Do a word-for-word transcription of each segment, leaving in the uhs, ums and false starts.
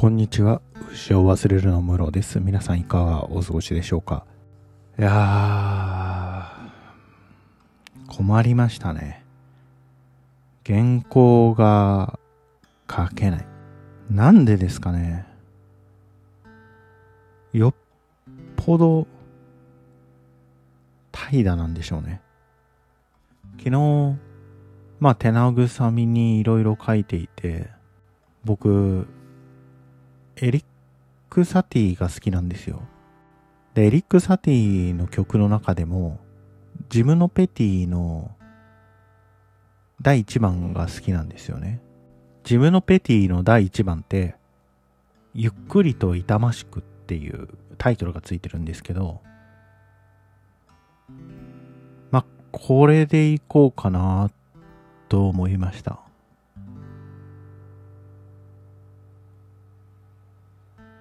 こんにちは、牛を忘れるのムロです。皆さんいかがお過ごしでしょうか。いやー、困りましたね。原稿が書けない。なんでですかね。よっぽど怠惰なんでしょうね。昨日、まあ手慰みにいろいろ書いていて、僕エリック・サティが好きなんですよ。で、エリック・サティの曲の中でもジムノペティのだいいちばんが好きなんですよね。ジムノペティのだいいちばんってゆっくりと痛ましくっていうタイトルがついてるんですけど、まあこれでいこうかなと思いました。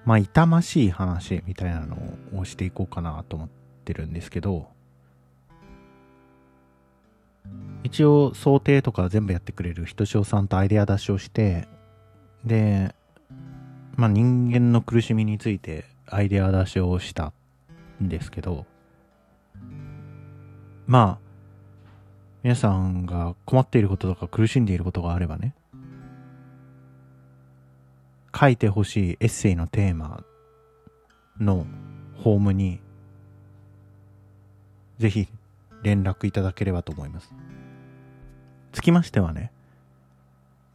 まあ、痛ましい話みたいなのをしていこうかなと思ってるんですけど、一応想定とか全部やってくれるひとしおさんとアイデア出しをして、で、まあ、人間の苦しみについてアイデア出しをしたんですけど、まあ皆さんが困っていることとか苦しんでいることがあればね、書いてほしいエッセイのテーマのフォームにぜひ連絡いただければと思います。つきましてはね、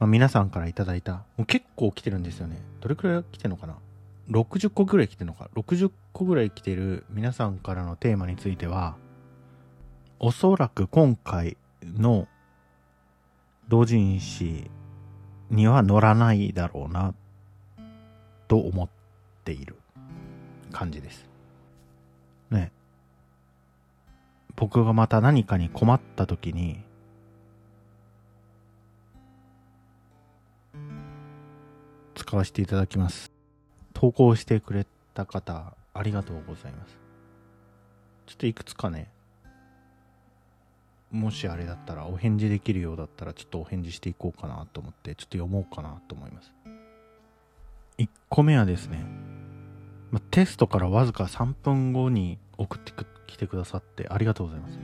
まあ、皆さんからいただいた、もう結構来てるんですよね。どれくらい来てるのかな?ろくじゅっこぐらい来てるのか?ろくじゅっこぐらい来てる皆さんからのテーマについては、おそらく今回の同人誌には載らないだろうなと思っている感じですね。僕がまた何かに困った時に、使わせていただきます。投稿してくれた方ありがとうございます。ちょっといくつかね、もしあれだったらお返事できるようだったらちょっとお返事していこうかなと思って、ちょっと読もうかなと思います。いっこめはですね、ま、テストからわずかさんぷんごに送ってきてくださってありがとうございます。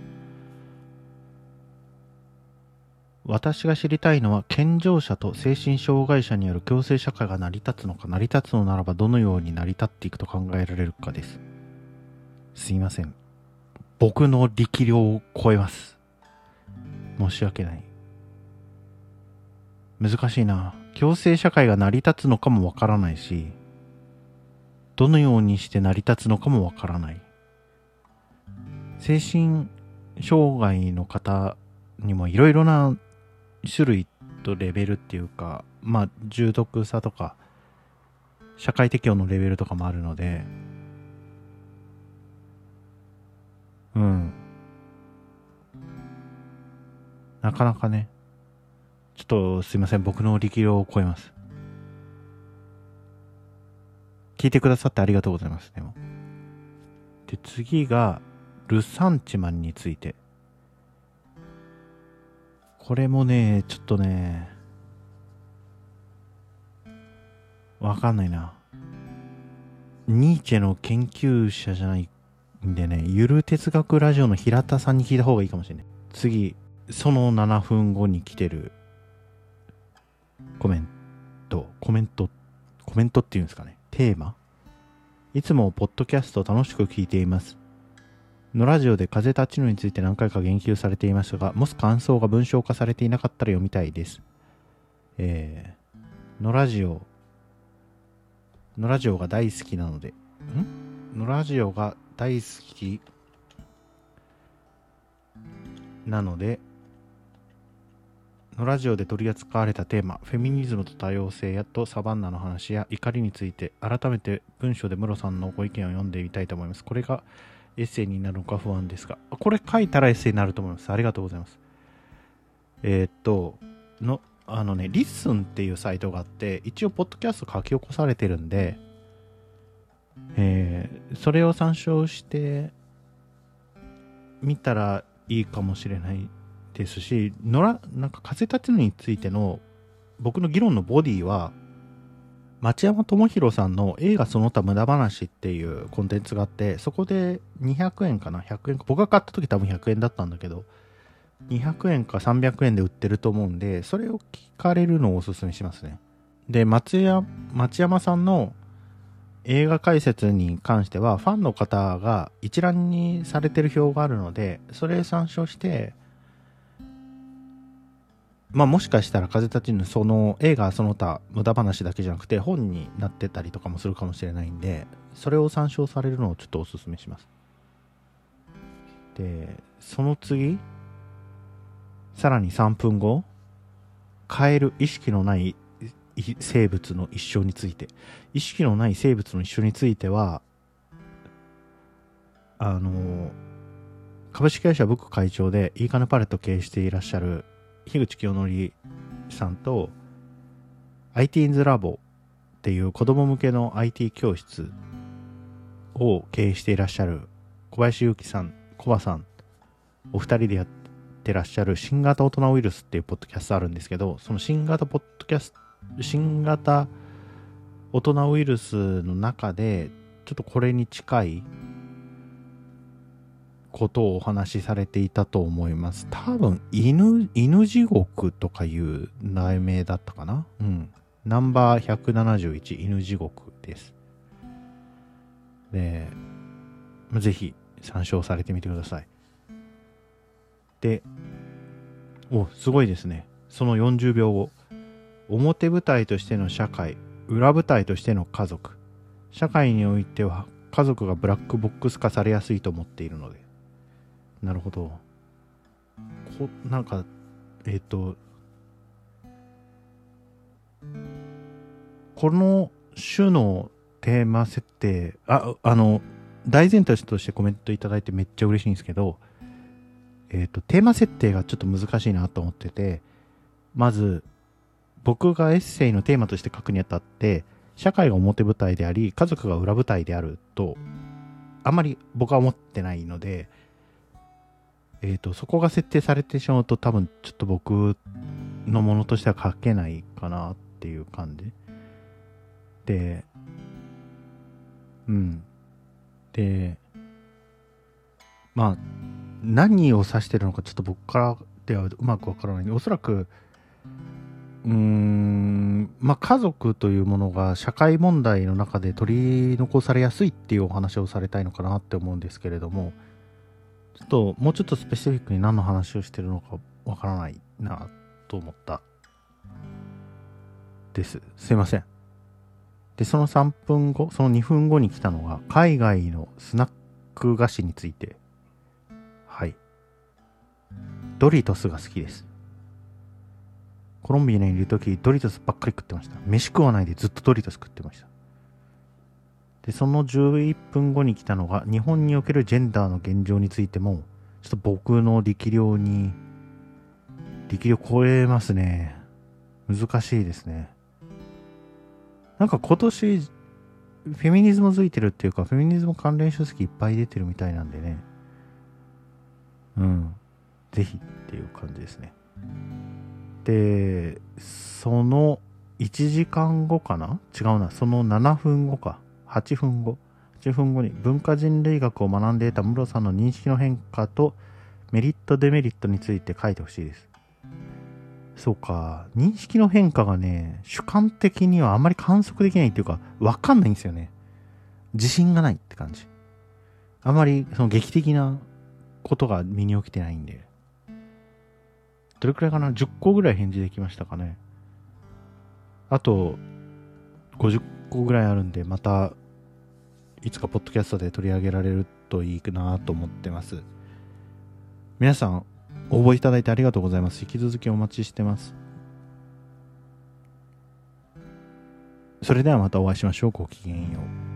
私が知りたいのは、健常者と精神障害者による共生社会が成り立つのか、成り立つのならばどのように成り立っていくと考えられるかです。すいません、僕の力量を超えます。申し訳ない。難しいな。共生社会が成り立つのかもわからないし、どのようにして成り立つのかもわからない。精神障害の方にもいろいろな種類とレベルっていうか、まあ重篤さとか社会適応のレベルとかもあるので、うん、なかなかね、ちょっとすいません、僕の力量を超えます。聞いてくださってありがとうございます。でもで次がルサンチマンについて。これもね、ちょっとねわかんないな。ニーチェの研究者じゃないんでね、ゆる哲学ラジオの平田さんに聞いた方がいいかもしれない。次、そのななふんごに来てるコメント、コメント、コメントっていうんですかね。テーマ。いつもポッドキャストを楽しく聞いています。のラジオで風立ちぬについて何回か言及されていましたが、もし感想が文章化されていなかったら読みたいです。えー、のラジオ、のラジオが大好きなので、ん?のラジオが大好きなので、のラジオで取り扱われたテーマ、フェミニズムと多様性やとサバンナの話や怒りについて、改めて文章でムロさんのご意見を読んでみたいと思います。これがエッセイになるのか不安ですが、これ書いたらエッセイになると思います。ありがとうございます。えー、っと、の、あのね、リッスンっていうサイトがあって、一応ポッドキャスト書き起こされてるんで、えー、それを参照してみたらいいかもしれないですし、のらなんか風立ちぬについての僕の議論のボディは町山智博さんの映画その他無駄話っていうコンテンツがあって、そこでにひゃくえんかな、ひゃくえんか、僕が買った時多分ひゃくえんだったんだけど、にひゃくえんかさんびゃくえんで売ってると思うんで、それを聞かれるのをおすすめしますね。で、町山、町山さんの映画解説に関してはファンの方が一覧にされてる表があるので、それ参照して、まあ、もしかしたら風立ちぬその映画その他無駄話だけじゃなくて本になってたりとかもするかもしれないんで、それを参照されるのをちょっとおすすめします。で、その次、さらにさんぷんご、変える意識のない生物の一生について。意識のない生物の一生については、あの株式会社ブック会長でいいかねパレットを経営していらっしゃる樋口清則さんと アイティー ラボっていう子供向けの アイティー 教室を経営していらっしゃる小林祐樹さん、コバさん、お二人でやってらっしゃる新型大人ウイルスっていうポッドキャストあるんですけど、その新型ポッドキャスト、新型大人ウイルスの中でちょっとこれに近いことをお話しされていたと思います。多分犬、犬地獄とかいう題名だったかな、うん、ナンバーひゃくななじゅういち犬地獄です。で、ぜひ参照されてみてください。で、お、すごいですね。そのよんじゅうびょうご、表舞台としての社会、裏舞台としての家族。社会においては家族がブラックボックス化されやすいと思っているので。なるほど。こ、なんか、えっと、この種のテーマ設定、あ、あの、大前提としてコメントいただいてめっちゃ嬉しいんですけど、えっと、テーマ設定がちょっと難しいなと思ってて、まず、僕がエッセイのテーマとして書くにあたって、社会が表舞台であり、家族が裏舞台であると、あまり僕は思ってないので、えーと、そこが設定されてしまうと多分ちょっと僕のものとしては書けないかなっていう感じで、うんで、まあ何を指してるのかちょっと僕からではうまくわからないので、おそらくうーんまあ家族というものが社会問題の中で取り残されやすいっていうお話をされたいのかなって思うんですけれども、ちょっともうちょっとスペシフィックに何の話をしてるのかわからないなと思ったです。すいません。で、そのさんぷんご、そのにふんごに来たのが海外のスナック菓子について。はい、ドリトスが好きです。コロンビアにいるときドリトスばっかり食ってました。飯食わないでずっとドリトス食ってました。で、そのじゅういっぷんごに来たのが日本におけるジェンダーの現状についても、ちょっと僕の力量に力量超えますね。難しいですね。なんか今年フェミニズムづいてるっていうか、フェミニズム関連書籍いっぱい出てるみたいなんでね、うんぜひっていう感じですね。で、そのいちじかんごかな、違うな、そのななふんごか、はちふんご、はちふんごに文化人類学を学んで得たムロさんの認識の変化とメリットデメリットについて書いてほしいです。そうか、認識の変化がね、主観的にはあまり観測できないっていうか分かんないんですよね。自信がないって感じ。あまりその劇的なことが身に起きてないんで。どれくらいかな、じゅっこぐらい返事できましたかね。あとごじゅっこぐらいあるんで、またいつかポッドキャストで取り上げられるといいなと思ってます。皆さん応募いただいてありがとうございます。引き続きお待ちしてます。それではまたお会いしましょう。ごきげんよう。